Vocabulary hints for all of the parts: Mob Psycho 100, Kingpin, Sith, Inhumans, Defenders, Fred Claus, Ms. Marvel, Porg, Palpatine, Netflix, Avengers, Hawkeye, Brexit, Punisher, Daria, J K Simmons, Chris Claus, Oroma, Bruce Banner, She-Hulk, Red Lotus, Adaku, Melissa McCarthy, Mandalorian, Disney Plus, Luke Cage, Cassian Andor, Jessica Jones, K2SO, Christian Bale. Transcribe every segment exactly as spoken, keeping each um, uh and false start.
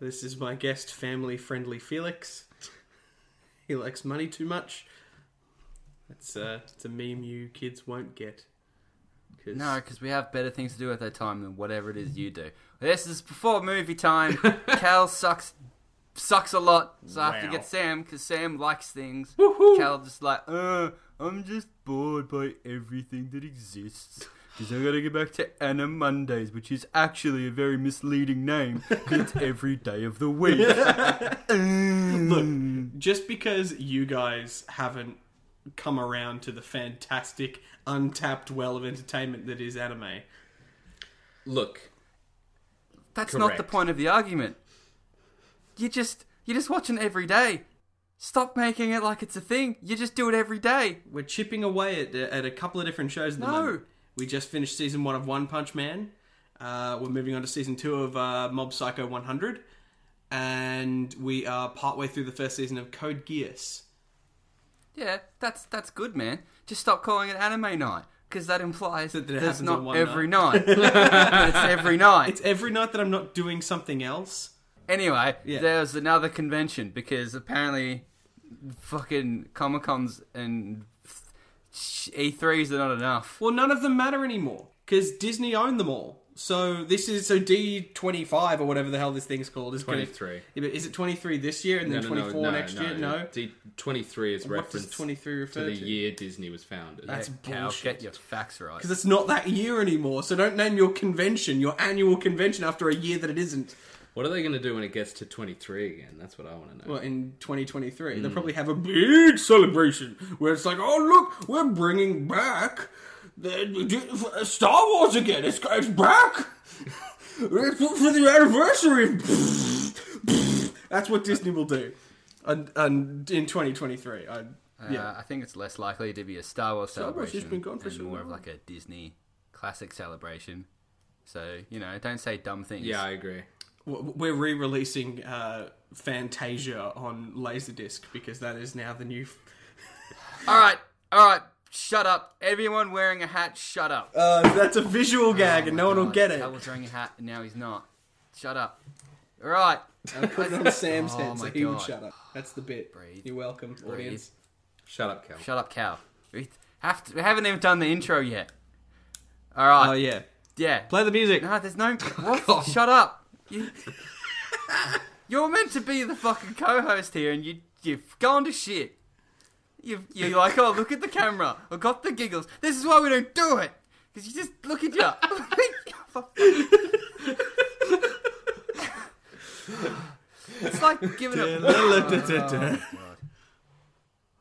This is my guest, family-friendly Felix. He likes money too much. It's, uh, it's a meme you kids won't get. Cause... No, because we have better things to do at that time than whatever it is you do. This is before movie time. Cal sucks sucks a lot, so wow. I have to get Sam, because Sam likes things. Woo-hoo. Cal just like, uh, I'm just bored by everything that exists. Because I gotta go back to Anna Mondays, which is actually a very misleading name. It's every day of the week. Look, just because you guys haven't come around to the fantastic, untapped well of entertainment that is anime. Look, that's correct. Not the point of the argument. You just you're just watching every day. Stop making it like it's a thing. You just do it every day. We're chipping away at at a couple of different shows at the no. moment. We just finished season one of One Punch Man. Uh, we're moving on to season two of uh, Mob Psycho one hundred. And we are partway through the first season of Code Geass. Yeah, that's that's good, man. Just stop calling it anime night. Because that implies that, that it it's not on every night. night. It's every night. It's every night that I'm not doing something else. Anyway, yeah. There was another convention. Because apparently fucking Comic-Cons and... E threes are not enough. Well, none of them matter anymore because Disney owned them all. So this is so D twenty-five or whatever the hell this thing's called is twenty-three. Gonna, is it twenty-three this year and no, then twenty-four no, no, next no, year? No, D twenty-three is referenced to the year Disney was founded. That's yeah, bullshit. Cal, get your facts right because it's not that year anymore. So don't name your convention your annual convention after a year that it isn't. What are they going to do when it gets to twenty-three again? That's what I want to know. Well, in twenty twenty-three, mm. they'll probably have a big celebration where it's like, oh, look, we're bringing back the, Star Wars again. It's, it's back for the anniversary. That's what Disney will do and, and in twenty twenty-three. I, yeah. uh, I think it's less likely to be a Star Wars Star celebration Wars been gone for and so more long. Of like a Disney classic celebration. So, you know, don't say dumb things. Yeah, I agree. We're re-releasing uh, Fantasia on Laserdisc because that is now the new... Alright, alright, shut up. Everyone wearing a hat, shut up. Uh, that's a visual gag oh and no God. One will get it. Cal was wearing a hat and now he's not. Shut up. Alright. I put it on Sam's oh head so he God. Would shut up. That's the bit. Breathe. You're welcome, Breathe. Audience. Shut up, Cal. Shut up, Cal. We, have to, we haven't even done the intro yet. Alright. Oh, yeah. Yeah. Play the music. No, there's no... What? Oh, shut up. You, you're meant to be the fucking co-host here, and you you've gone to shit. You you're like, oh, look at the camera. I got the giggles. This is why we don't do it, because you just look at you. It's like giving up. Oh,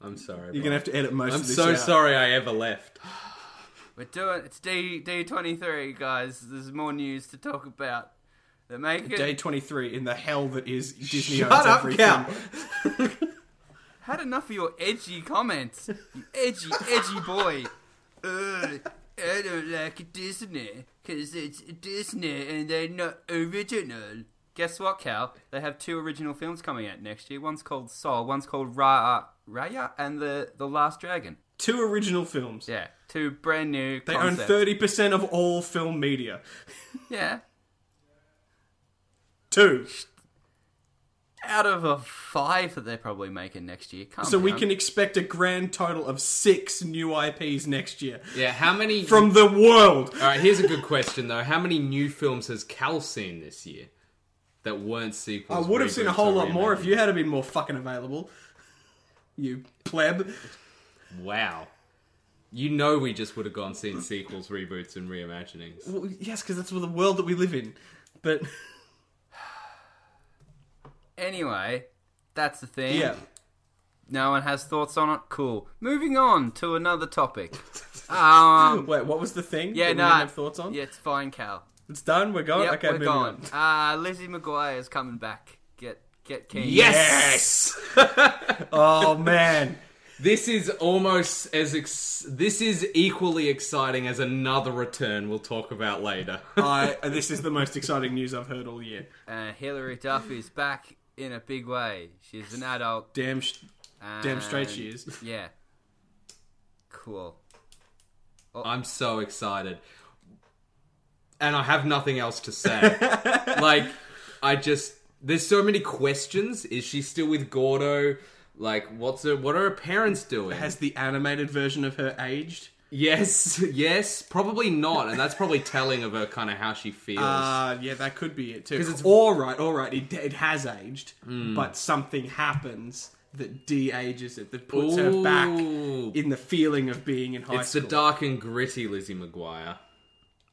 I'm sorry. You're bro. Gonna have to edit most. I'm of this so out. Sorry I ever left. We're doing it's D D23, guys. There's more news to talk about. They make it... Day twenty-three in the hell that is Disney Shut owns up, everything. Cal. Had enough of your edgy comments, you edgy, edgy boy. Ugh, I don't like Disney because it's Disney and they're not original. Guess what, Cal? They have two original films coming out next year. One's called Soul, one's called Raya, Raya and the the Last Dragon. Two original films. Yeah, two brand new. They concepts. Own thirty percent of all film media. Yeah. Two. Out of a five that they're probably making next year. Calm so down. We can expect a grand total of six new I Ps next year. Yeah, how many... From the world! Alright, here's a good question though. How many new films has Cal seen this year that weren't sequels? I would have seen a whole lot more if you had been more fucking available. You pleb. Wow. You know we just would have gone seen sequels, reboots and reimaginings. Well, yes, because that's the world that we live in. But... Anyway, that's the thing. Yeah. No one has thoughts on it? Cool. Moving on to another topic. Um, Wait, what was the thing yeah, that no, we didn't have thoughts on? Yeah, it's fine, Cal. It's done? We're going? Yep, okay, we're gone. Uh, Lizzie McGuire is coming back. Get get keen. Yes! Oh, man. This is almost as... Ex- this is equally exciting as another return we'll talk about later. I, this is the most exciting news I've heard all year. Uh, Hilary Duff is back. In a big way. She's an adult. Damn sh- damn straight she is. Yeah. Cool. Oh. I'm so excited. And I have nothing else to say. Like, I just... There's so many questions. Is she still with Gordo? Like, what's her, what are her parents doing? Has the animated version of her aged? Yes, yes, probably not. And that's probably telling of her kind of how she feels. Uh, yeah, that could be it too. Because it's all right, all right, it, it has aged, mm. but something happens that de-ages it, that puts Ooh. her back in the feeling of being in high it's school. It's the dark and gritty Lizzie McGuire.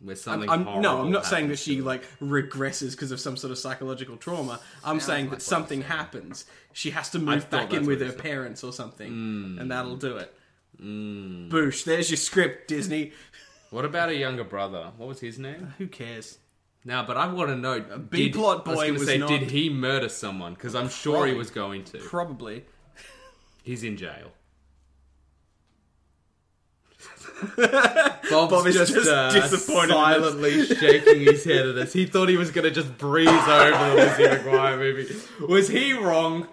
Where something I'm, I'm, no, I'm not saying that she like regresses because of some sort of psychological trauma. I'm Sounds saying that like something happens. She has to move back in with her parents or something, mm. and that'll do it. Mm. Boosh, there's your script, Disney. What about a younger brother? What was his name? Uh, who cares? Now, nah, but I want to know. A B-plot boy I was, gonna was say, not... did he murder someone? Because I'm sure Probably. he was going to. Probably. He's in jail. Bob's, Bob's just, just uh, disappointed silently shaking his head at us. He thought he was going to just breeze over the Lizzie McGuire movie. Was he wrong?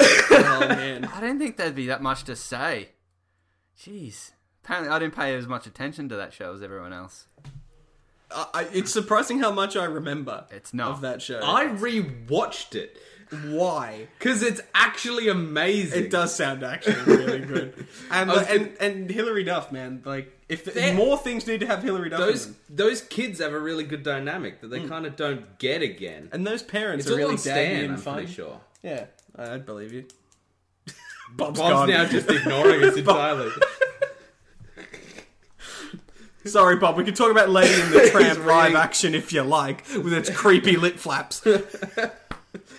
Oh man, I don't think there'd be that much to say. Jeez, apparently I didn't pay as much attention to that show as everyone else. Uh, I, it's surprising how much I remember. It's not of that show. I rewatched it. Why? Because it's actually amazing. It does sound actually really good. And the, thinking, and and Hilary Duff, man, like if the, more things need to have Hilary Duff. Those in them. Those kids have a really good dynamic that they mm. kind of don't get again. And those parents it's are really damn I'm fun. Pretty sure. Yeah, I'd believe you. Bob's, Bob's now just ignoring us entirely. Sorry, Bob. We can talk about Lady and the Tramp live action if you like, with its creepy lip flaps.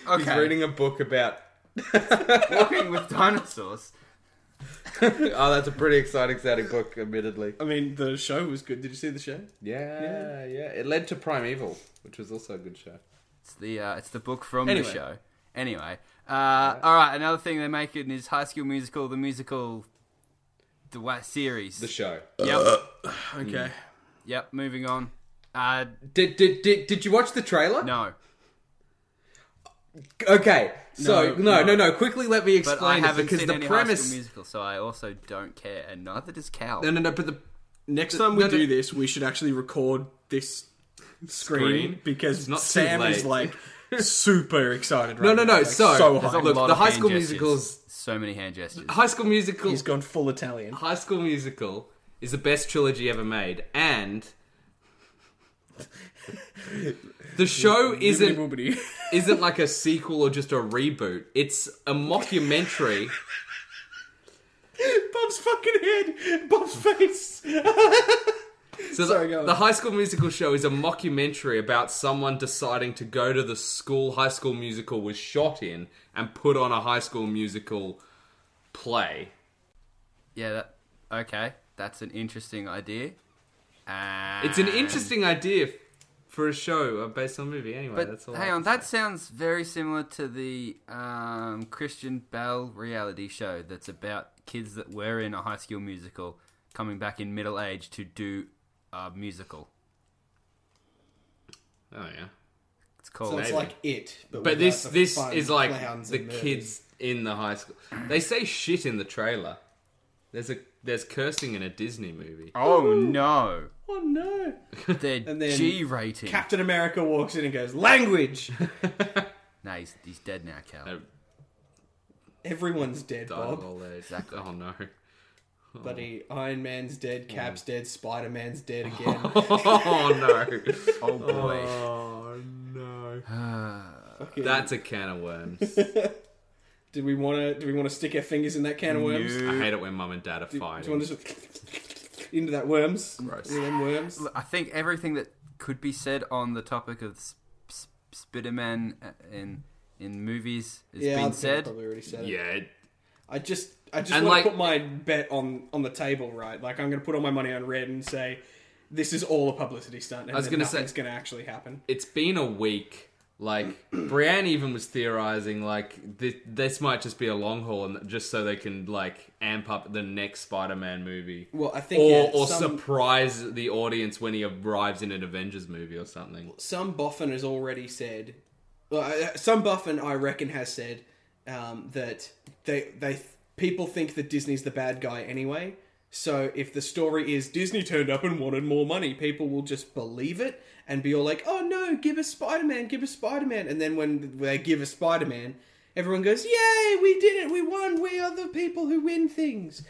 Okay. He's reading a book about walking with dinosaurs. Oh, that's a pretty exciting sounding book, admittedly. I mean, the show was good. Did you see the show? Yeah, yeah. yeah. It led to Primeval, which was also a good show. It's the uh, it's the book from anyway. the show. Anyway, uh, yeah. all right. Another thing they're making is High School Musical, the musical, the what series, the show. Yep. okay. Yep. Moving on. Uh, did did did did you watch the trailer? No. Okay, so no, no, no. no. Quickly, let me explain. But I haven't seen any High School Musical, so I also don't care, and neither does Cal. No, no, no. But the next time we do this, we should actually record this screen because Sam is like super excited. Right now. No, no, no. So look, the High School Musicals. So many hand gestures. High School Musical. He's gone full Italian. High School Musical is the best trilogy ever made, and. The show isn't isn't like a sequel or just a reboot. It's a mockumentary. Bob's fucking head, Bob's face. So Sorry, the, the High School Musical show is a mockumentary about someone deciding to go to the school High School Musical was shot in and put on a High School Musical play. Yeah. That, okay, that's an interesting idea. And... It's an interesting idea for a show based on a movie. Anyway, but that's all. Hang on, that sounds very similar to the um, Christian Bale reality show that's about kids that were in a High School Musical coming back in middle age to do a musical. Oh yeah, it's called. So it's maybe. like it, but, but this this is like the kids in the high school. They say shit in the trailer. There's a there's cursing in a Disney movie. Oh Ooh. no. Oh no. They're and then G rating. Captain America walks in and goes, language! Nah, he's, he's dead now, Cal. No. Everyone's dead, Bob. Exactly. Oh no. Oh. Buddy, Iron Man's dead, Cap's oh. dead, Spider-Man's dead again. Oh no. Oh boy. Oh no. Okay. That's a can of worms. Do we want to? Do we want to stick our fingers in that can of worms? No. I hate it when mum and dad are do, fighting. Do you want to just into that worms? Gross. Into them worms. Look, I think everything that could be said on the topic of sp- sp- Spider-Man in in movies has yeah, been said. Yeah, I've probably already said it. Yeah. I just I just want like, to put my bet on, on the table, right? Like I'm going to put all my money on red and say this is all a publicity stunt. And I was going to say it's going to actually happen. It's been a week. Like, Brienne even was theorising, like, this, this might just be a long haul, and just so they can, like, amp up the next Spider-Man movie. Well, I think... Or, yeah, or some... surprise the audience when he arrives in an Avengers movie or something. Some boffin has already said... Well, some boffin, I reckon, has said um, that they they people think that Disney's the bad guy anyway, So if the story is Disney turned up and wanted more money, people will just believe it and be all like, oh no, give us Spider-Man, give us Spider-Man. And then when they give us Spider-Man, everyone goes, yay, we did it, we won, we are the people who win things.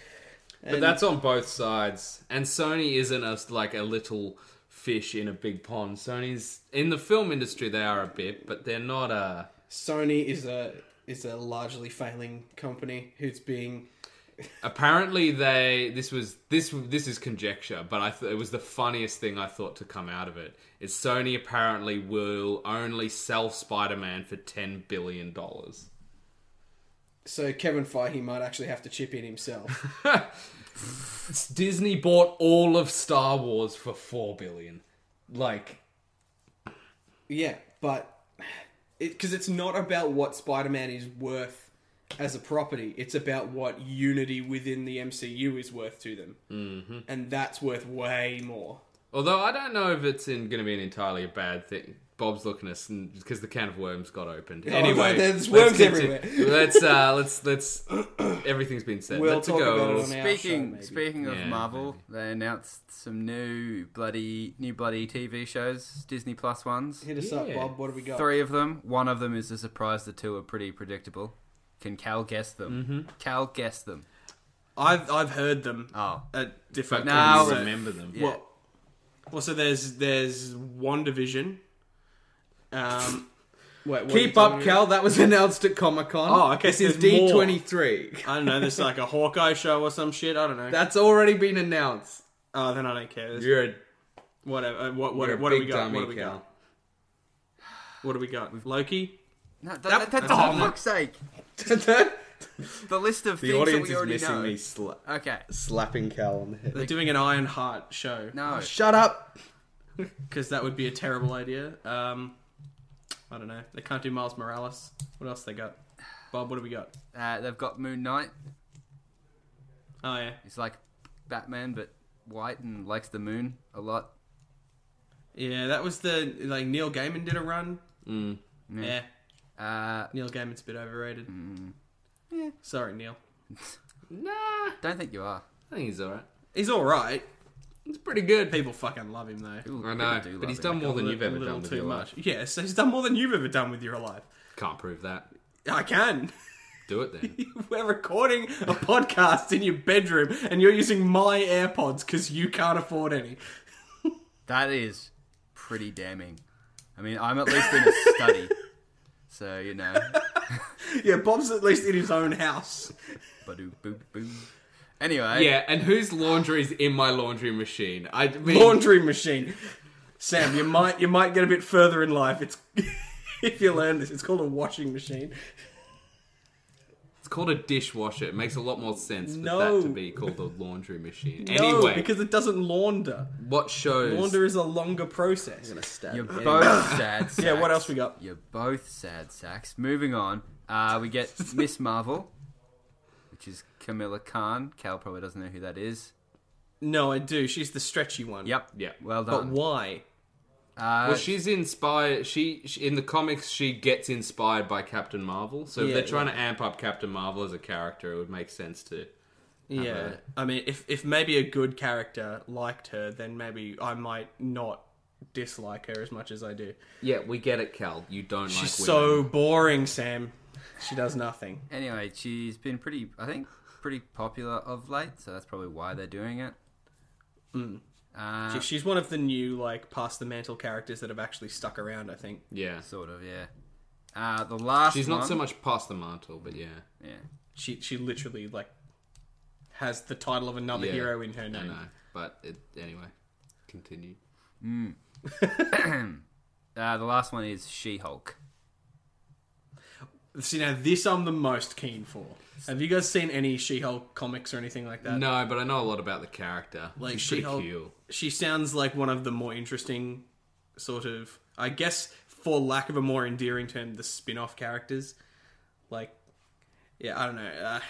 And but that's on both sides. And Sony isn't a, like a little fish in a big pond. Sony's, in the film industry, they are a bit, but they're not a... Sony is a is a largely failing company who's being... Apparently they this was this this is conjecture, but I th- it was the funniest thing I thought to come out of it. Is Sony apparently will only sell Spider-Man for ten billion dollars. So Kevin Feige might actually have to chip in himself. Disney bought all of Star Wars for four billion dollars. Like, yeah, but because it, it's not about what Spider-Man is worth as a property, it's about what unity within the M C U is worth to them. Mm-hmm. And that's worth way more. Although I don't know if it's in going to be an entirely a bad thing. Bob's looking at us because the can of worms got opened. Anyway, oh, there's worms everywhere. let's uh, let's let's. Everything's been said. We'll let's talk go. About it on speaking our show, speaking of yeah, Marvel, maybe. They announced some new bloody new bloody T V shows, Disney Plus ones. Hit us yeah. up, Bob. What do we got? Three of them. One of them is a surprise. The two are pretty predictable. Can Cal guess them? Mm-hmm. Cal guess them. I've I've heard them. Oh, at different. I no, remember them. Yeah. Well, well, so there's there's WandaVision. Um, wait, keep up, Cal. About? That was announced at Comic-Con. Oh, okay. This is D twenty-three. I don't know. There's like a Hawkeye show or some shit. I don't know. That's already been announced. Oh, then I don't care. There's you're a whatever. What what what, what do we got? What do we got? What do we got? Loki. No, that, that, that's oh, for fuck's sake. The list of the things that we already know. The audience is missing me sla- okay. slapping Cal on the head. They're doing an Iron Heart show. No. Oh, shut up! Because that would be a terrible idea. Um, I don't know. They can't do Miles Morales. What else they got? Bob, what do we got? Uh, they've got Moon Knight. Oh, yeah. He's like Batman, but white and likes the moon a lot. Yeah, that was the... Like, Neil Gaiman did a run. Mm. Yeah. yeah. Uh, Neil Gaiman's a bit overrated. Mm. Yeah. Sorry, Neil. Nah. Don't think you are. I think he's alright. He's alright. He's pretty good. People fucking love him, though. People, I know. Do but he's done more than you've ever done with your life. Yeah, so he's done more than you've ever done with your life. Can't prove that. I can. Do it then. We're recording a podcast in your bedroom and you're using my AirPods because you can't afford any. That is pretty damning. I mean, I'm at least in a study. So, you know. Yeah, Bob's at least in his own house. Anyway. Yeah, and whose laundry's in my laundry machine? I mean... Laundry machine. Sam, you might you might get a bit further in life. It's if you learn this. It's called a washing machine. It's called a dishwasher. It makes a lot more sense for no. that to be called a laundry machine. No, anyway. Because it doesn't launder. What shows? Launder is a longer process. I'm going to stab. You're both sad sacks. Yeah, what else we got? You're both sad sacks. Moving on, uh, we get Miz Marvel, which is Kamala Khan. Cal probably doesn't know who that is. No, I do. She's the stretchy one. Yep. Yeah. Well done. But why? Uh, well, she's inspired. She, she in the comics, she gets inspired by Captain Marvel. So yeah, if they're trying yeah. to amp up Captain Marvel as a character, it would make sense to. Yeah, her. I mean, if if maybe a good character liked her, then maybe I might not dislike her as much as I do. Yeah, we get it, Cal. You don't. She's like She's so boring, Sam. She does nothing. Anyway, she's been pretty, I think, pretty popular of late. So that's probably why they're doing it. Mm. Uh, she, she's one of the new, like, past the mantle characters that have actually stuck around, I think. Yeah. Sort of, yeah. Uh, the last She's one, not so much past the mantle, but yeah. Yeah. She she literally, like, has the title of another yeah, hero in her name. I know, but it, anyway, continue. Mm. uh, the last one is She-Hulk. See, now this I'm the most keen for. Have you guys seen any She-Hulk comics or anything like that? No, but I know a lot about the character. Like, She-Hulk, cool. She sounds like one of the more interesting sort of, I guess, for lack of a more endearing term, the spin-off characters. Like, yeah, I don't know. Uh,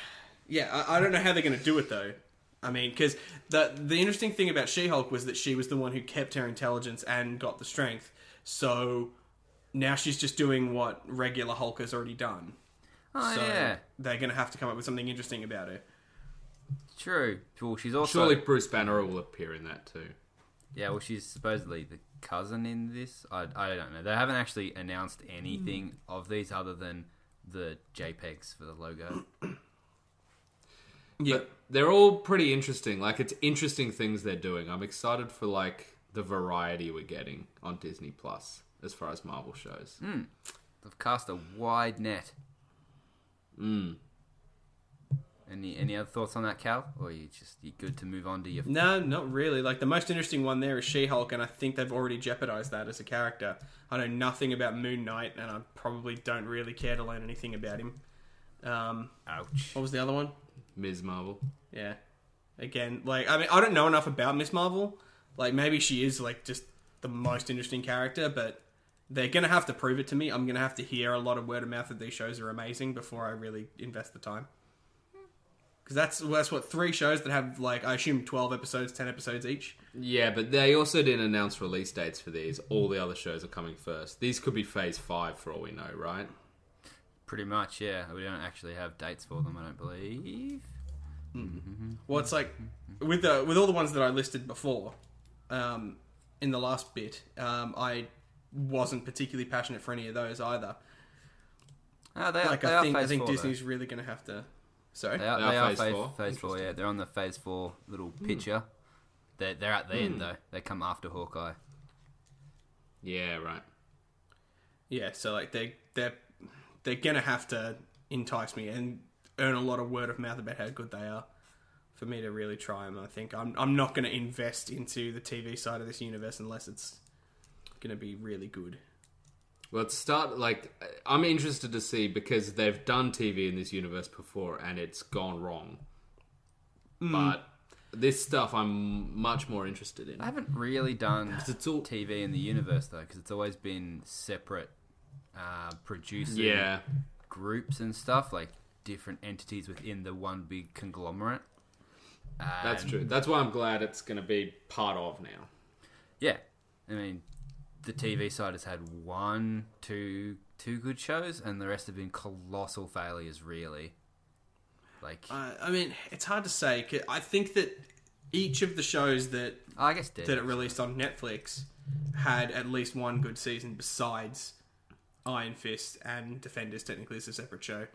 yeah, I, I don't know how they're going to do it, though. I mean, because the, the interesting thing about She-Hulk was that she was the one who kept her intelligence and got the strength. So... Now she's just doing what regular Hulk has already done. Oh, so yeah. They're going to have to come up with something interesting about her. True. Well, she's also... Surely Bruce Banner will appear in that too. Yeah, well, she's supposedly the cousin in this. I, I don't know. They haven't actually announced anything mm. of these other than the JPEGs for the logo. Yeah, but they're all pretty interesting. Like, it's interesting things they're doing. I'm excited for, like, the variety we're getting on Disney Plus as far as Marvel shows. Mm. They've cast a wide net. Mm. Any any other thoughts on that, Cal? Or are you just you good to move on to your... No, not really. Like, the most interesting one there is She-Hulk, and I think they've already jeopardized that as a character. I know nothing about Moon Knight, and I probably don't really care to learn anything about him. Um, Ouch. What was the other one? Miz Marvel. Yeah. Again, like, I mean, I don't know enough about Miz Marvel. Like, maybe she is, like, just the most interesting character, but they're going to have to prove it to me. I'm going to have to hear a lot of word of mouth that these shows are amazing before I really invest the time. Because that's, that's, what, three shows that have, like, I assume twelve episodes, ten episodes each? Yeah, but they also didn't announce release dates for these. All the other shows are coming first. These could be Phase five for all we know, right? Pretty much, yeah. We don't actually have dates for them, I don't believe. Mm-hmm. Well, it's like, with the, with all the ones that I listed before, um, in the last bit, um, I wasn't particularly passionate for any of those either. Oh, they are, like, they I, are think, I think four, Disney's though. Really going to have to... Sorry, they are, they they are phase, phase four. Phase four, yeah, they're on the phase four little picture. Mm. They're they're at the mm. end though. They come after Hawkeye. Yeah, right. Yeah, so like they they're they're gonna have to entice me and earn a lot of word of mouth about how good they are for me to really try them. I think I'm I'm not gonna invest into the T V side of this universe unless it's gonna be really good. Well, let's start, like, I'm interested to see because they've done T V in this universe before and it's gone wrong. Mm. But this stuff I'm much more interested in. I haven't really done it's all... T V in the universe, though, because it's always been separate uh, producing yeah. groups and stuff, like different entities within the one big conglomerate. And... That's true. That's why I'm glad it's going to be part of now. Yeah. I mean... The T V side has had one, two, two good shows, and the rest have been colossal failures, really. Like, uh, I mean, it's hard to say. I think that each of the shows that I guess that it released on Netflix had at least one good season besides Iron Fist and Defenders, technically, as a separate show.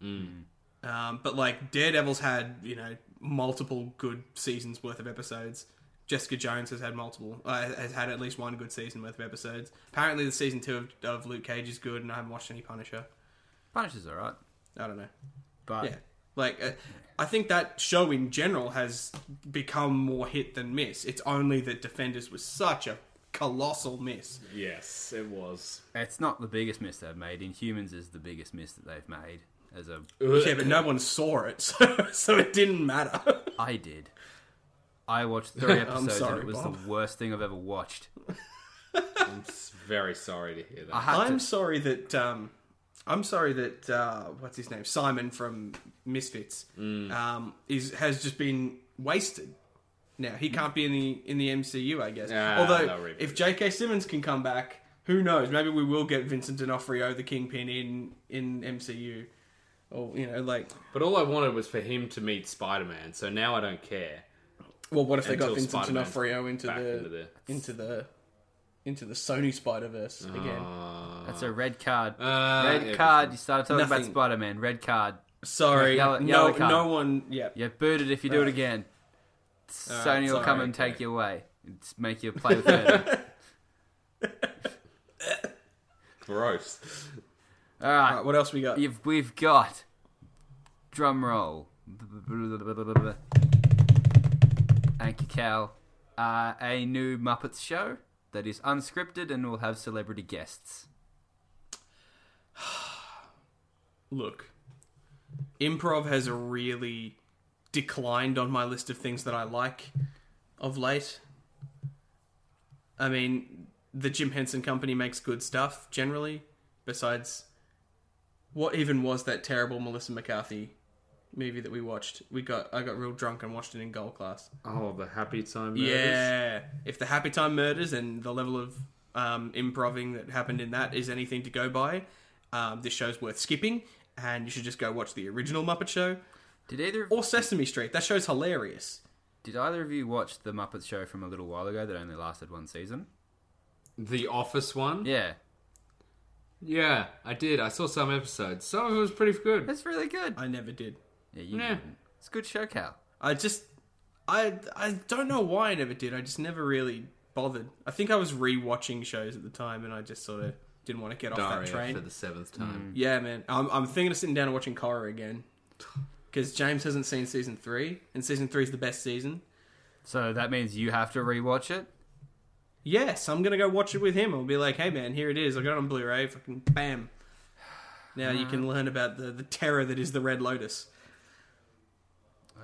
Mm. Um, but, like, Daredevil's had, you know, multiple good seasons worth of episodes. Jessica Jones has had multiple, uh, has had at least one good season worth of episodes. Apparently, the season two of, of Luke Cage is good, and I haven't watched any Punisher. Punisher's alright. I don't know, but yeah, like uh, I think that show in general has become more hit than miss. It's only that Defenders was such a colossal miss. Yes, it was. It's not the biggest miss they've made. Inhumans is the biggest miss that they've made as a. Yeah, but no one saw it, so so it didn't matter. I did. I watched three episodes sorry, and it was Bob. The worst thing I've ever watched. I'm very sorry to hear that. I'm to... sorry that um, I'm sorry that uh, what's his name, Simon from Misfits, mm. um, is has just been wasted. Now he can't be in the in the M C U, I guess. Nah, Although if J K Simmons can come back, who knows? Maybe we will get Vincent D'Onofrio, the Kingpin, in in M C U, or you know, like. But all I wanted was for him to meet Spider-Man. So now I don't care. Well, what if they got Vincent Spider-Man's D'Onofrio into the, into the into the into the Sony Spider-Verse again? Uh, That's a red card. Uh, red everything. Card. You started talking Nothing. About Spider-Man. Red card. Sorry, yellow, yellow no, card. No one. Yeah, you're booted if you do it again. Right, Sony will come and okay. take you away. It's make you play with it. Gross. All right. All right. What else we got? You've, we've got drum roll. Thank you, Cal. Uh, a new Muppet show that is unscripted and will have celebrity guests. Look, improv has really declined on my list of things that I like of late. I mean, the Jim Henson Company makes good stuff, generally. Besides, what even was that terrible Melissa McCarthy movie that we watched? We got I got real drunk and watched it in gold class. Oh, the Happy Time Murders. Yeah. If the Happy Time Murders and the level of um, improving that happened in that is anything to go by, um, this show's worth skipping, and you should just go watch the original Muppet Show. Did either or Sesame you... Street? That show's hilarious. Did either of you watch the Muppet Show from a little while ago that only lasted one season? The Office one? Yeah. Yeah, I did. I saw some episodes. Some of it was pretty good. It's really good. I never did. Yeah, you yeah. didn't. It's a good show, Cal. I just... I I don't know why I never did. I just never really bothered. I think I was re-watching shows at the time and I just sort of didn't want to get Daria off that train. for the seventh time. Mm. Yeah, man. I'm, I'm thinking of sitting down and watching Korra again. Because James hasn't seen season three, and season three is the best season. So that means you have to rewatch it? Yes, I'm going to go watch it with him. I'll be like, hey man, here it is. I got it on Blu-ray. Fucking bam. Now you can learn about the, the terror that is the Red Lotus.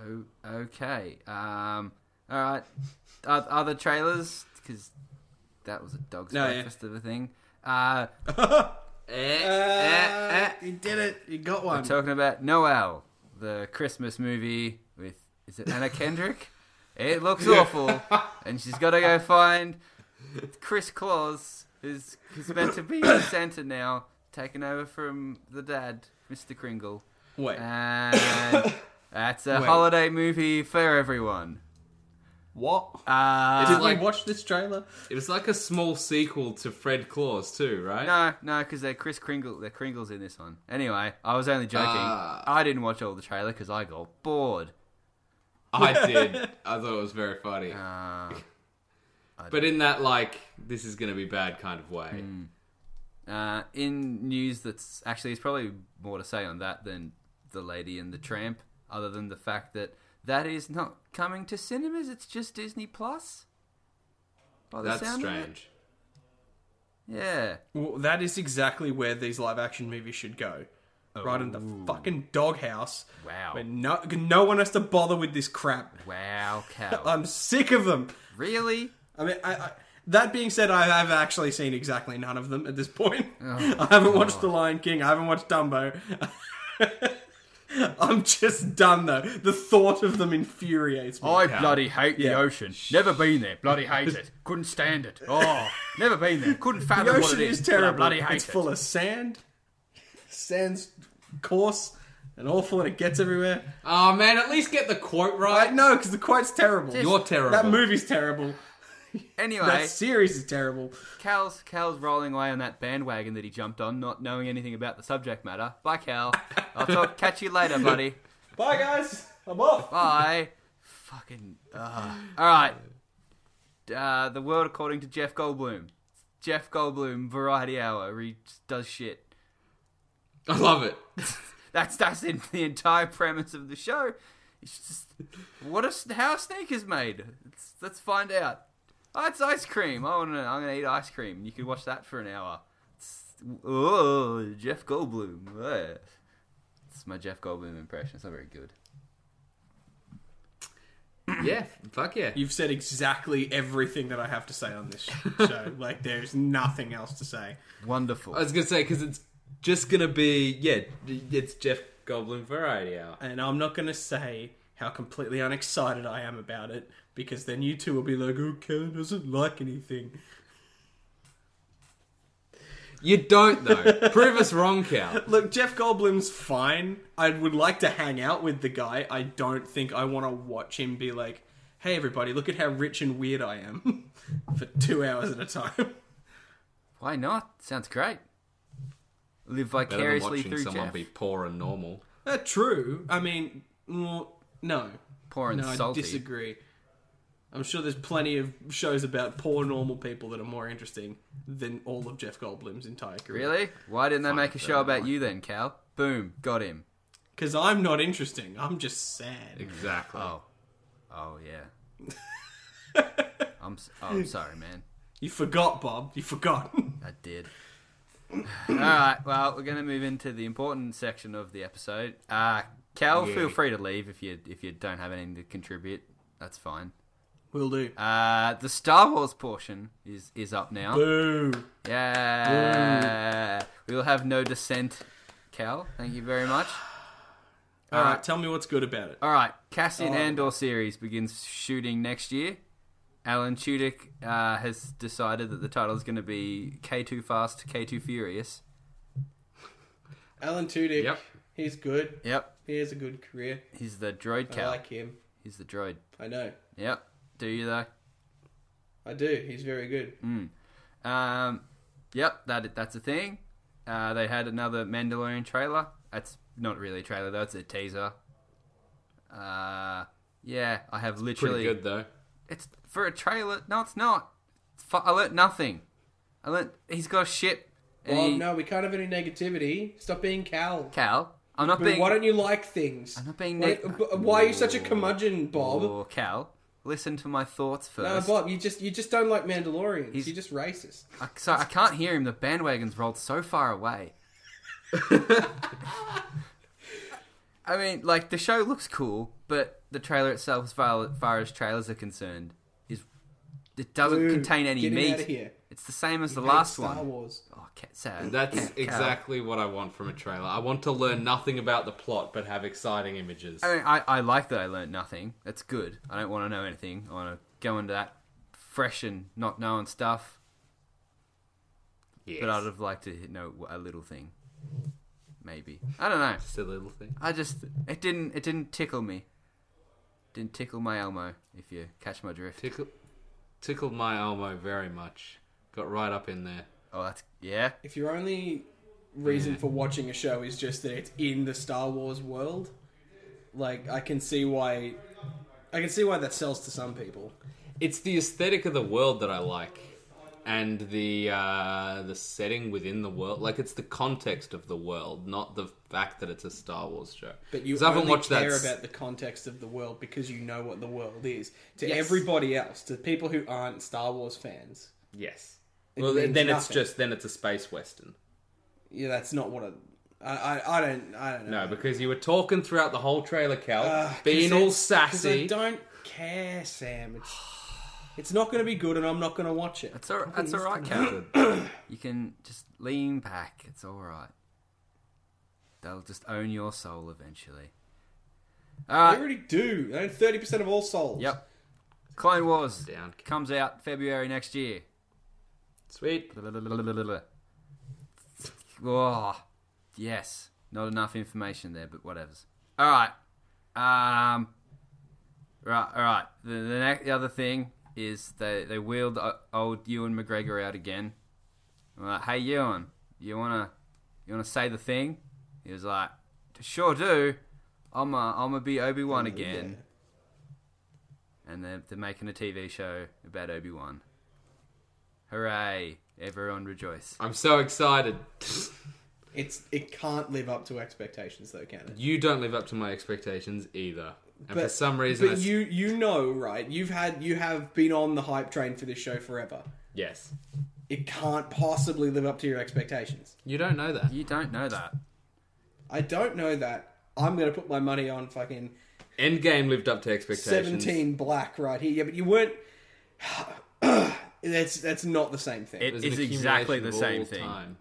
Oh, okay. Um, alright. Other trailers? Because that was a dog's no, breakfast yeah. of a thing. Uh, eh, eh, eh. You did it. You got one. We're talking about Noel. The Christmas movie with, is it Anna Kendrick? It looks awful. And she's got to go find Chris Claus, who's, who's meant to be Santa now, taking over from the dad, Mister Kringle. Wait. And that's a Wait. holiday movie for everyone. What? Uh, Did like, we watch this trailer? It was like a small sequel to Fred Claus too, right? No, no, because they're Kris Kringle, they're Kringles in this one. Anyway, I was only joking. Uh, I didn't watch all the trailer because I got bored. I did. I thought it was very funny. Uh, but in that, like, this is going to be bad kind of way. Mm. Uh, in news that's... Actually, there's probably more to say on that than The Lady and the Tramp, other than the fact that that is not coming to cinemas. It's just Disney Plus. By the That's sound strange. Of it. Yeah. Well, that is exactly where these live-action movies should go. Oh. Right in the fucking doghouse. Wow. Where no, no one has to bother with this crap. Wow, Cal. I'm sick of them. Really? I mean, I, I, that being said, I have actually seen exactly none of them at this point. Oh, I haven't God. watched The Lion King. I haven't watched Dumbo. I'm just done though. The thought of them infuriates me. I bloody hate yeah. the ocean. Never been there. Bloody hate it. Couldn't stand it. Oh, never been there. Couldn't fathom what it is. The ocean is terrible. Bloody hate it's it. full of sand. Sand's coarse and awful, and it gets everywhere. Oh man, at least get the quote right. Like, no, because the quote's terrible. Just, You're terrible. That movie's terrible. Anyway, that series is terrible. Cal's Cal's rolling away on that bandwagon that he jumped on, not knowing anything about the subject matter. Bye, Cal. I'll talk, catch you later, buddy. Bye, guys. I'm off. Bye. Fucking. Uh. All right. Uh, the world according to Jeff Goldblum. Jeff Goldblum Variety Hour. He does shit. I love it. that's that's in the entire premise of the show. It's just what a how a snake is made. It's, let's find out. Oh, it's ice cream. I wanna, I'm going to eat ice cream. You can watch that for an hour. It's, oh, Jeff Goldblum. Ugh. It's my Jeff Goldblum impression. It's not very good. Yeah, fuck yeah. You've said exactly everything that I have to say on this show. Like, there's nothing else to say. Wonderful. I was going to say, because it's just going to be, yeah, it's Jeff Goldblum Variety Hour. And I'm not going to say how completely unexcited I am about it, because then you two will be like, oh, Kellen doesn't like anything. You don't, though. Prove us wrong, Cal. Look, Jeff Goldblum's fine. I would like to hang out with the guy. I don't think I want to watch him be like, hey, everybody, look at how rich and weird I am for two hours at a time. Why not? Sounds great. Live vicariously through Jeff. Better than watching someone Jeff. be poor and normal. Uh, true. I mean, well, no. Poor and no, salty. I disagree. I'm sure there's plenty of shows about poor, normal people that are more interesting than all of Jeff Goldblum's entire career. Really? Why didn't they Fine, make a show about you then, Cal? Boom. Got him. Because I'm not interesting. I'm just sad. Exactly. Oh. Oh, yeah. I'm, oh, I'm sorry, man. You forgot, Bob. You forgot. I did. All right. Well, we're going to move into the important section of the episode. Uh, Cal, yeah. feel free to leave if you if you don't have anything to contribute. That's fine. Will do. Uh, the Star Wars portion is, is up now. Boo! Yeah! Boo. We will have no dissent, Cal. Thank you very much. All uh, right, tell me what's good about it. All right, Cassian oh. Andor series begins shooting next year. Alan Tudyk uh, has decided that the title is going to be K two Fast, K two Furious. Alan Tudyk. Yep. He's good. Yep. He has a good career. He's the droid cat. I like him. He's the droid. I know. Yep. Do you though? I do. He's very good. Mm. Um. Yep. That that's a thing. Uh, they had another Mandalorian trailer. That's not really a trailer though. It's a teaser. Uh. Yeah. I have it's literally. Pretty good though. It's for a trailer. No, it's not. I learnt nothing. I learnt he's got a ship. Well, he... no, we can't have any negativity. Stop being Cal. Cal, I'm not but being. Why don't you like things? I'm not being. Ne- why, why are you such a curmudgeon, Bob? Or Cal, listen to my thoughts first. No, Bob, you just you just don't like Mandalorians. He's... You're just racist. I, so I can't hear him. The bandwagon's rolled so far away. I mean, like the show looks cool, but the trailer itself, as far, as far as trailers are concerned, is it doesn't Dude, contain any get him meat. Out of here. It's the same as the last Star one. Star Wars. Oh, sad. That's cat, exactly cat. What I want from a trailer. I want to learn nothing about the plot, but have exciting images. I mean, I, I like that I learned nothing. That's good. I don't want to know anything. I want to go into that fresh and not knowing stuff. Yes. But I'd have liked to know a little thing. Maybe. I don't know. Just a little thing. I just... It didn't It didn't tickle me. Didn't tickle my Elmo, if you catch my drift. Tickle, tickled my Elmo very much. Got right up in there. Oh, that's... Yeah? If your only reason yeah. for watching a show is just that it's in the Star Wars world, like, I can see why... I can see why that sells to some people. It's the aesthetic of the world that I like. And the uh, the setting within the world. Like, it's the context of the world, not the fact that it's a Star Wars show. But you only watched care that... about the context of the world because you know what the world is. To yes. everybody else, to people who aren't Star Wars fans. Yes. It well, then nothing. It's just then it's a space western. Yeah, that's not what I, I, I don't, I don't know. No, because you were talking throughout the whole trailer, Cal, uh, being all sassy. I don't care, Sam. It's, it's not going to be good, and I'm not going to watch it. That's all, that's all right, Cal. You can just lean back. It's all right. They'll just own your soul eventually. Uh, they already do. They own thirty percent of all souls. Yep. Clone Wars down. Comes out February next year. Sweet. Oh, yes. Not enough information there, but whatever's. All right. Um. Right. All right. The, the, next, the other thing is they they wheeled old Ewan McGregor out again. I'm like, hey Ewan, you wanna you wanna say the thing? He was like, sure do. I'm a, I'm gonna be Obi-Wan again. Yeah. And they're they're making a T V show about Obi-Wan. Hooray. Everyone rejoice. I'm so excited. It's It can't live up to expectations, though, can it? You don't live up to my expectations either. And but, for some reason... But you, you know, right? You've had, you have been on the hype train for this show forever. Yes. It can't possibly live up to your expectations. You don't know that. You don't know that. I don't know that. I'm going to put my money on fucking... Endgame lived up to expectations. seventeen black right here. Yeah, but you weren't... That's that's not the same thing. It, it is exactly the same thing. Time.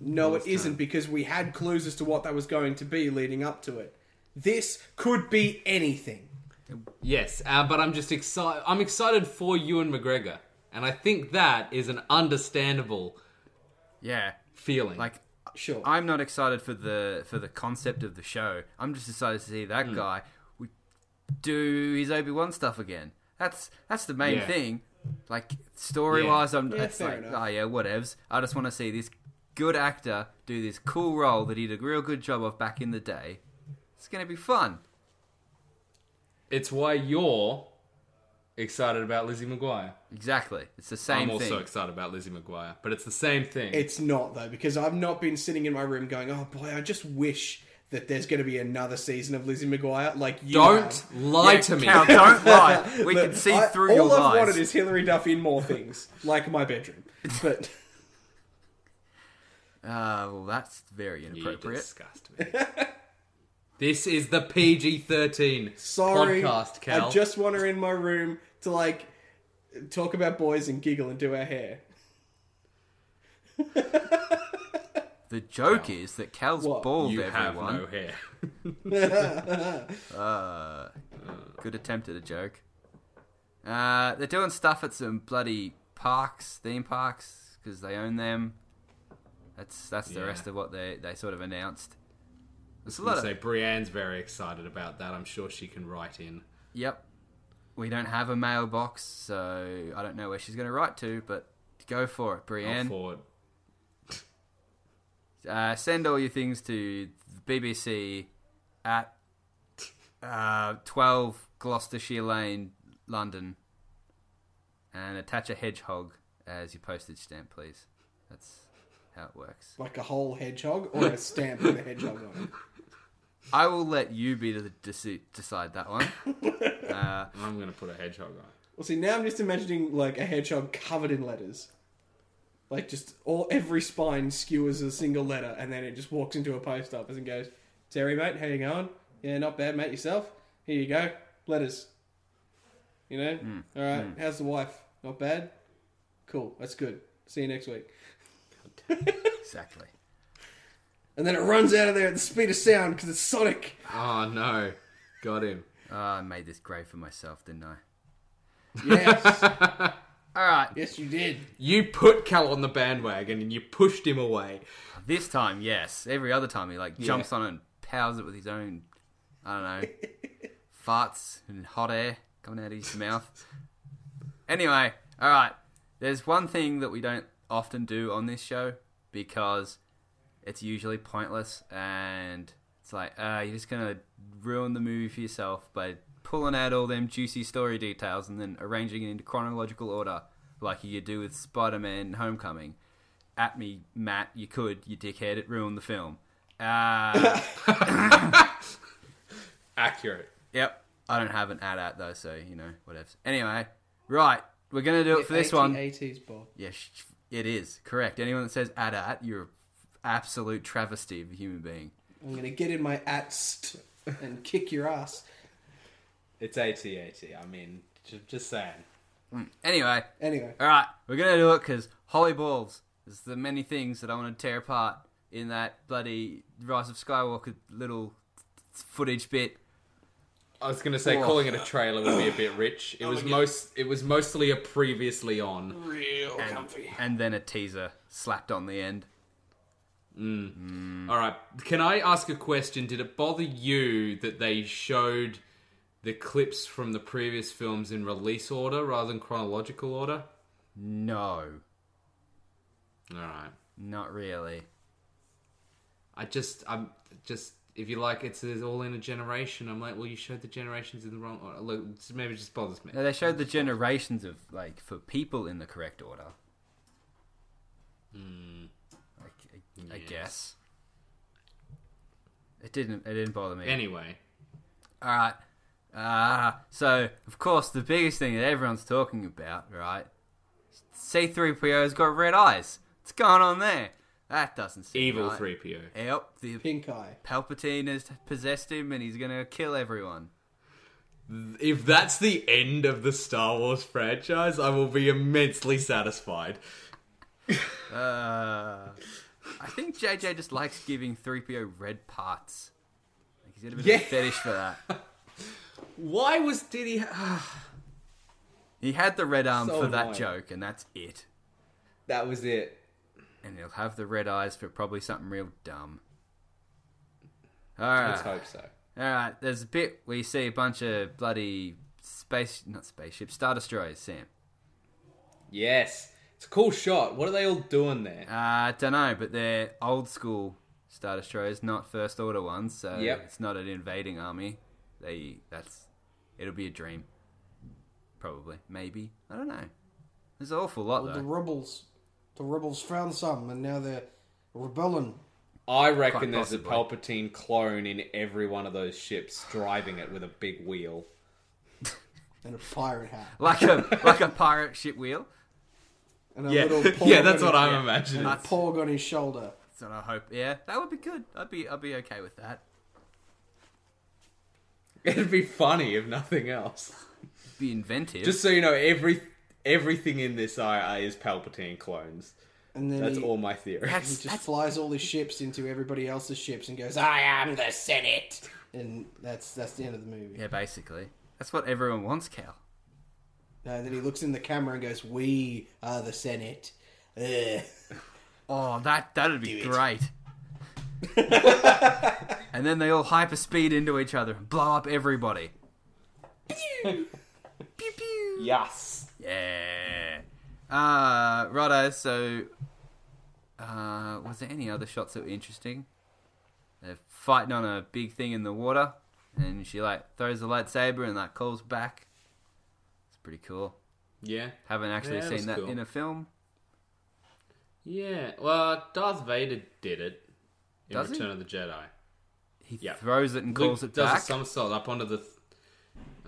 No, all it isn't time. Because we had clues as to what that was going to be leading up to it. This could be anything. Yes, uh, but I'm just excited. I'm excited for Ewan McGregor, and I think that is an understandable, yeah, feeling. Like, sure, I'm not excited for the for the concept of the show. I'm just excited to see that mm. guy do his Obi-Wan stuff again. That's that's the main yeah. thing. Like, story-wise, yeah. I'm yeah, it's like, enough. Oh yeah, whatevs. I just want to see this good actor do this cool role that he did a real good job of back in the day. It's going to be fun. It's why you're excited about Lizzie McGuire. Exactly. It's the same thing. I'm also thing. excited about Lizzie McGuire, but it's the same thing. It's not, though, because I've not been sitting in my room going, oh, boy, I just wish... that there's going to be another season of Lizzie McGuire. Like, you don't have. lie yeah, to me. Cal, don't lie. We Look, can see I, through your I've lies. All I wanted is Hilary Duff in more things, like my bedroom. But ah, uh, well, that's very inappropriate. You disgust me. This is the P G thirteen Sorry, podcast, Cal. I just want her in my room to like talk about boys and giggle and do our hair. The joke Cal. is that Cal's what? bald, you everyone. You have no hair. uh, good attempt at a joke. Uh, they're doing stuff at some bloody parks, theme parks, because they own them. That's that's yeah. the rest of what they, they sort of announced. It's a lot of... So Brienne's very excited about that. I'm sure she can write in. Yep. We don't have a mailbox, so I don't know where she's going to write to, but go for it, Brienne. Go for it. Uh, send all your things to B B C at uh, twelve Gloucestershire Lane, London, and attach a hedgehog as your postage stamp, please. That's how it works. Like a whole hedgehog or a stamp with a hedgehog on it? I will let you be to deci- decide that one. Uh, I'm going to put a hedgehog on. Well, see, now I'm just imagining like a hedgehog covered in letters. Like just all every spine skewers a single letter, and then it just walks into a post office and goes, "Terry, mate, how you going? Yeah, not bad, mate. Yourself? Here you go. Letters. You know? Mm. All right. Mm. How's the wife? Not bad? Cool. That's good. See you next week." Exactly. And then it runs out of there at the speed of sound because it's Sonic. Oh, no. Got him. Oh, I made this grave for myself, didn't I? Yes. All right. Yes, you did. You put Cal on the bandwagon and you pushed him away. This time, yes. Every other time he like yeah. jumps on it and powers it with his own, I don't know, farts and hot air coming out of his mouth. Anyway, all right. There's one thing that we don't often do on this show because... it's usually pointless, and it's like, uh, you're just going to ruin the movie for yourself by pulling out all them juicy story details and then arranging it into chronological order, like you do with Spider-Man Homecoming. At me, Matt, you could, you dickhead, it ruined the film. Uh... Accurate. Yep. I don't have an ad-at, though, so, you know, whatever. Anyway, right, we're going to do it for this one. eighties, Bob. Yes, it is. Correct. Anyone that says ad-at, you're... absolute travesty of a human being. I'm going to get in my atst and kick your ass. It's A T A T. I mean, just saying. Anyway. Anyway. All right. We're going to do it because holy balls. There's the many things that I want to tear apart in that bloody Rise of Skywalker little footage bit. I was going to say oh. calling it a trailer would be a bit rich. It oh was most. It was mostly a previously on. Real and, comfy. And then a teaser slapped on the end. Mm. Mm. All right. Can I ask a question? Did it bother you that they showed the clips from the previous films in release order rather than chronological order? No. All right. Not really. I just, I'm just, if you like, it's, it's all in a generation. I'm like, well, you showed the generations in the wrong order. Look, maybe it just bothers me. No, they showed the generations of like for people in the correct order. Hmm. I yes. guess it didn't. It didn't bother me anyway. All right. Uh, so of course the biggest thing that everyone's talking about, right? C three P O's got red eyes. What's going on there? That doesn't seem evil. Right. three P O. Yep. The pink eye. Palpatine has possessed him, and he's gonna kill everyone. If that's the end of the Star Wars franchise, I will be immensely satisfied. uh. I think J J just likes giving three P O red parts. Like he's got a bit yeah. of a fetish for that. Why was... Did he... he had the red arm so for that annoying. joke, and that's it. That was it. And he'll have the red eyes for probably something real dumb. All right. Let's hope so. All right. There's a bit where you see a bunch of bloody space... Not spaceships. Star Destroyers, Sam. Yes. It's a cool shot. What are they all doing there? I uh, don't know, but they're old school Star Destroyers, not First Order ones, so yep. it's not an invading army. They that's It'll be a dream. Probably. Maybe. I don't know. There's an awful lot, well, though. The rebels. The rebels found some, and now they're rebelling. I reckon there's a Palpatine clone in every one of those ships, driving it with a big wheel. And a pirate hat. Like a like a pirate ship wheel? And a yeah. little porg yeah, that's on what his, I'm imagining. A porg on his shoulder. That's what I hope. Yeah, that would be good. I'd be, I'd be okay with that. It'd be funny if nothing else. It'd be inventive. Just so you know, every everything in this I I is Palpatine clones. And then that's he, all my theory. He just that's... flies all his ships into everybody else's ships and goes, "I am the Senate," and that's that's the end of the movie. Yeah, basically, that's what everyone wants, Cal. No, and then he looks in the camera and goes, "We are the Senate." Ugh. Oh, that, that'd be great. and then they all hyperspeed into each other, blow up everybody. Pew pew. Yes. Yeah. Uh, righto. So, uh, was there any other shots that were interesting? They're fighting on a big thing in the water, and she like throws the lightsaber and like calls back. It's pretty cool. Yeah. Haven't actually yeah, seen that cool. in a film. Yeah. Well, Darth Vader did it in does Return he? of the Jedi. He yep. throws it and Luke calls it does back. Does a somersault up onto the. Th-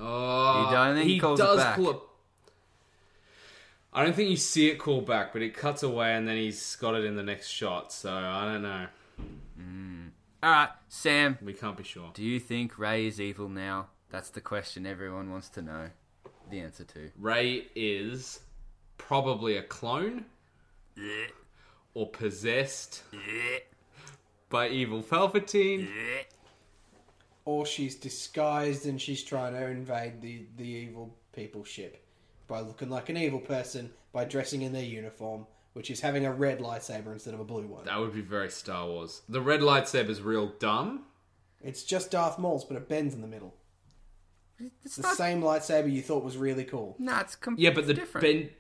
Oh, he, don't think he, he calls does it back. Call it... I don't think you see it call back, but it cuts away and then he's got it in the next shot. So I don't know. Mm. All right, Sam. We can't be sure. Do you think Rey is evil now? That's the question everyone wants to know the answer to. Rey is probably a clone or possessed by evil Palpatine. Or she's disguised and she's trying to invade the, the evil people ship by looking like an evil person, by dressing in their uniform, which is having a red lightsaber instead of a blue one. That would be very Star Wars. The red lightsaber's real dumb. It's just Darth Maul's, but it bends in the middle. It's the not... same lightsaber you thought was really cool. Nah, it's completely different. Yeah, but the different.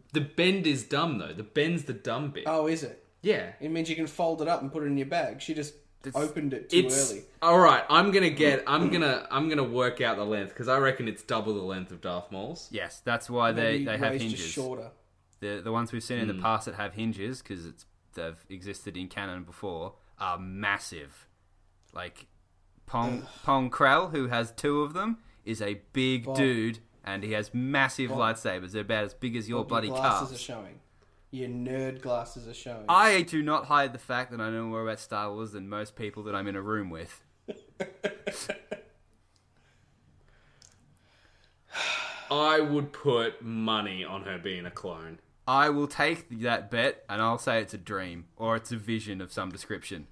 bend... The bend is dumb, though. The bend's the dumb bit. Oh, is it? Yeah. It means you can fold it up and put it in your bag. She just... It's, opened it too it's, early. All right, I'm gonna get. I'm gonna. I'm gonna work out the length because I reckon it's double the length of Darth Maul's. Yes, that's why they, they have hinges. Shorter. The the ones we've seen mm. in the past that have hinges because it's they've existed in canon before are massive. Like Pong Pong Krell, who has two of them, is a big Bob. dude, and he has massive Bob. lightsabers. They're about as big as your Bob, bloody your glasses calves. Are showing. Your nerd glasses are showing. I do not hide the fact that I know more about Star Wars than most people that I'm in a room with. I would put money on her being a clone. I will take that bet and I'll say it's a dream or it's a vision of some description.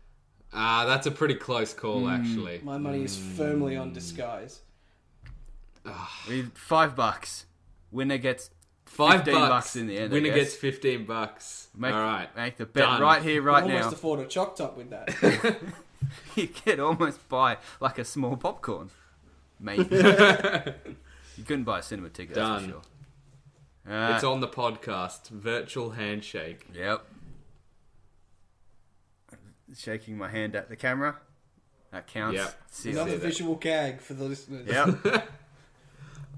Ah, uh, that's a pretty close call, mm. actually. My money is mm. firmly on disguise. Five bucks. Winner gets... Five bucks. bucks in the end. Winner gets fifteen bucks. Make, All right, make the bet Done. right here, right now. You can almost afford a choc top with that. You could almost buy like a small popcorn, maybe. You couldn't buy a cinema ticket. Done. That's for sure. Uh, it's on the podcast. Virtual handshake. Yep. Shaking my hand at the camera. That counts. Yep. Another visual gag for the listeners. Yep.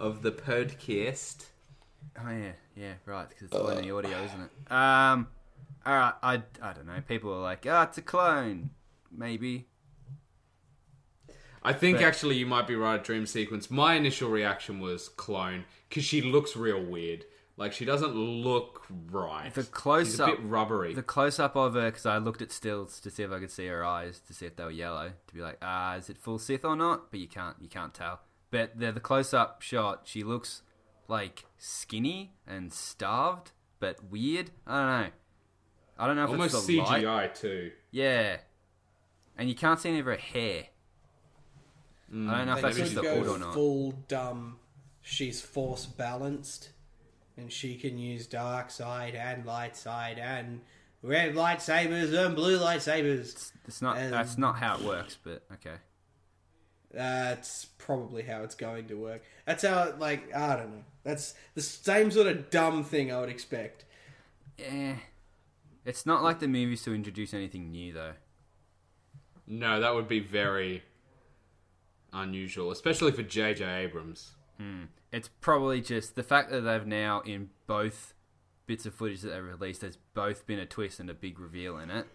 Of the podcast. Oh, yeah, yeah, right, because it's all in the audio, isn't it? Um, all right, I, I don't know. People are like, oh, it's a clone, maybe. I think, but, actually, you might be right, dream sequence. My initial reaction was clone, because she looks real weird. Like, she doesn't look right. The close She's a up, bit rubbery. The close-up of her, because I looked at stills to see if I could see her eyes, to see if they were yellow, to be like, ah, uh, is it full Sith or not? But you can't, you can't tell. But the, the close-up shot, she looks... like skinny and starved, but weird. I don't know. I don't know if Almost it's the C G I light. Too. Yeah, and you can't see any of her hair. Mm. I don't know they if that's just the hood or not. Full dumb. She's force balanced, and she can use dark side and light side and red lightsabers and blue lightsabers. It's, it's not. And that's not how it works. But okay. That's probably how it's going to work. That's how, like, I don't know. That's the same sort of dumb thing I would expect. Eh. It's not like the movies to introduce anything new, though. No, that would be very unusual, especially for J J Abrams. Hmm. It's probably just the fact that they've now, in both bits of footage that they've released, there's both been a twist and a big reveal in it.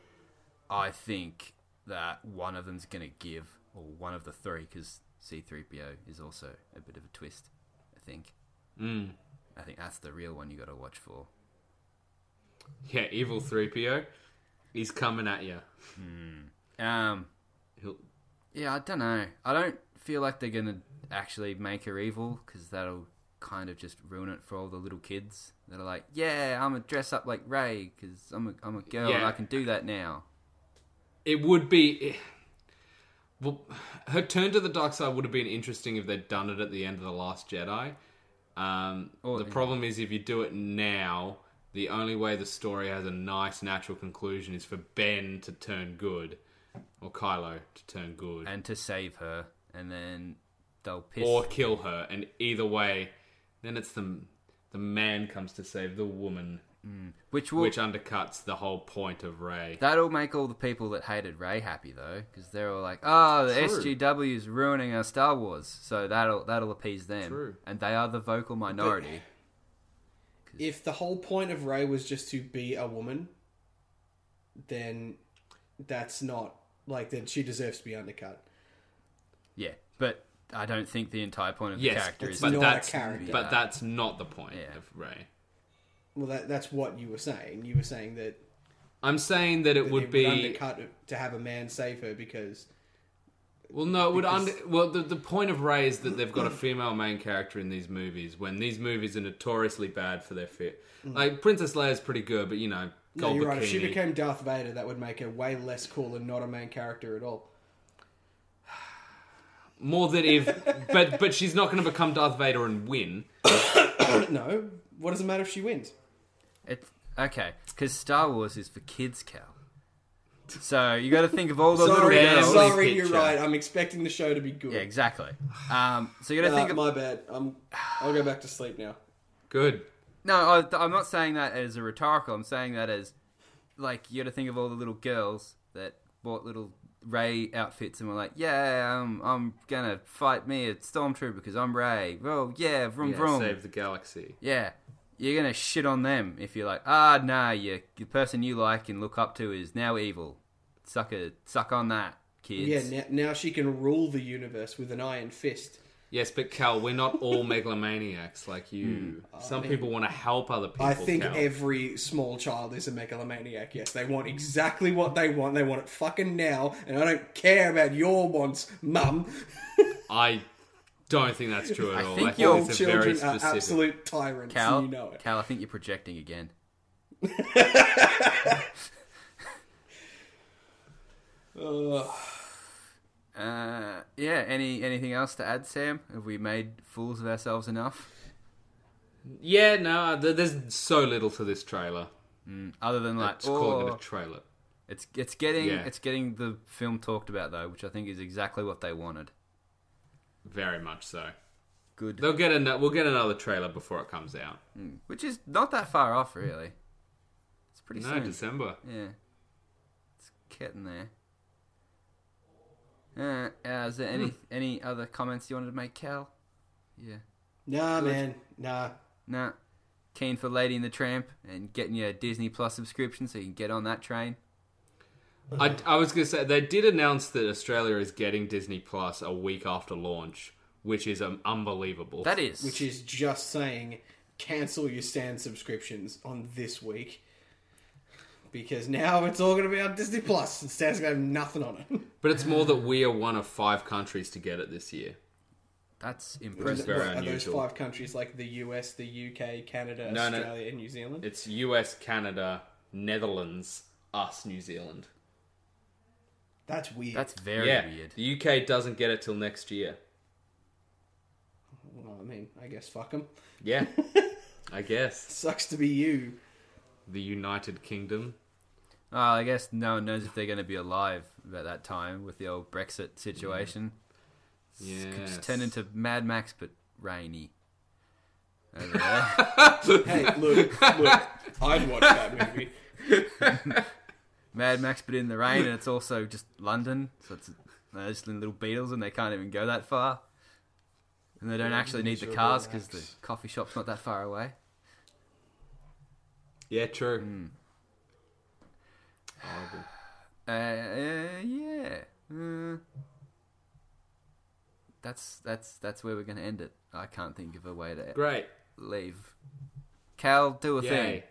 I think that one of them's going to give... Or one of the three, because C three P O is also a bit of a twist, I think. Mm. I think that's the real one you got to watch for. Yeah, evil three P O, he's coming at you. Mm. Um, He'll... Yeah, I don't know. I don't feel like they're going to actually make her evil, because that'll kind of just ruin it for all the little kids that are like, yeah, I'm going to dress up like Rey, because I'm a, I'm a girl yeah. and I can do that now. It would be... Well, her turn to the dark side would have been interesting if they'd done it at the end of The Last Jedi. Um, oh, the yeah. problem is if you do it now, the only way the story has a nice natural conclusion is for Ben to turn good. or Kylo to turn good and to save her, and then they'll piss or kill her, and either way, then it's the the man comes to save the woman, mm. which will, which undercuts the whole point of Rey. That'll make all the people that hated Rey happy though, because they're all like, "Oh, the S G W is ruining our Star Wars," so that'll that'll appease them, True. and they are the vocal minority. But if the whole point of Rey was just to be a woman, then that's not like then she deserves to be undercut. Yeah, but I don't think the entire point of the yes, character is not that's, a character. But that's not the point yeah. of Rey. Well, that, that's what you were saying. You were saying that I'm saying that it that would it be would undercut to have a man save her because. Well, no, it would because... under. Well, the the point of Rey is that they've got a female main character in these movies when these movies are notoriously bad for their fit. Mm. Like Princess Leia's pretty good, but you know. No, you're bikini. right. If she became Darth Vader, that would make her way less cool and not a main character at all. More than if... but but she's not going to become Darth Vader and win. No. What does it matter if she wins? It's, okay. Because Star Wars is for kids, Cal. So you got to think of all those sorry, little girls. Sorry, you're right. I'm expecting the show to be good. Yeah, exactly. Um, so you got to no, think of... My bad. I'm, I'll go back to sleep now. Good. No, I'm not saying that as a rhetorical. I'm saying that as, like, you got to think of all the little girls that bought little Rey outfits and were like, yeah, I'm, I'm going to fight me a stormtrooper because I'm Rey. Well, yeah, vroom, yeah, vroom. Save the galaxy. Yeah. You're going to shit on them if you're like, ah, oh, nah, you, the person you like and look up to is now evil. Suck, a, suck on that, kids. Yeah, now, now she can rule the universe with an iron fist. Yes, but Cal, we're not all megalomaniacs like you. Mm. Some I mean, people want to help other people, I think Cal. Every small child is a megalomaniac, yes. They want exactly what they want. They want it fucking now, and I don't care about your wants, Mum. I don't think that's true at all. I think, I think your think children very specific... are absolute tyrants, Cal, and you know it. Cal, I think you're projecting again. Ugh. Uh, yeah, any anything else to add, Sam? Have we made fools of ourselves enough? Yeah, no, there's so little to this trailer. Mm, other than like, it's oh, calling it a trailer. It's it's getting yeah. it's getting the film talked about though, which I think is exactly what they wanted. Very much so. Good. They'll get an- we'll get another trailer before it comes out, mm, which is not that far off, really. It's pretty no, soon. No, December. Yeah, it's getting there. Uh, uh, is there any mm. any other comments you wanted to make, Cal? Yeah. Nah, Good. man. Nah. Nah. Keen for Lady and the Tramp and getting your Disney Plus subscription so you can get on that train. I, I was going to say, they did announce that Australia is getting Disney Plus a week after launch, which is um, unbelievable. That is. Which is just saying, cancel your Stan subscriptions on this week. Because now it's all going to be on Disney Plus and Stan's going to have nothing on it. But it's more that we are one of five countries to get it this year. That's impressive. Very are unusual. Those five countries like the U S, the U K, Canada, no, Australia, no. and New Zealand? It's U S, Canada, Netherlands, us, New Zealand. That's weird. That's very yeah. weird. The U K doesn't get it till next year. Well, I mean, I guess fuck them. Yeah, I guess. Sucks to be you. The United Kingdom. Oh, I guess no one knows if they're going to be alive at that time with the old Brexit situation. Yeah, yes. Could just turn into Mad Max, but rainy. Over there. Hey, look, look, I'd watch that movie. Mad Max, but in the rain, and it's also just London, so it's they're just in little Beatles, and they can't even go that far, and they don't yeah, actually need the cars because the coffee shop's not that far away. Yeah, true. Mm. Horrible. Uh, uh, yeah. Uh, that's that's that's where we're going to end it. I can't think of a way to Great. leave. Cal, do a Yay. thing.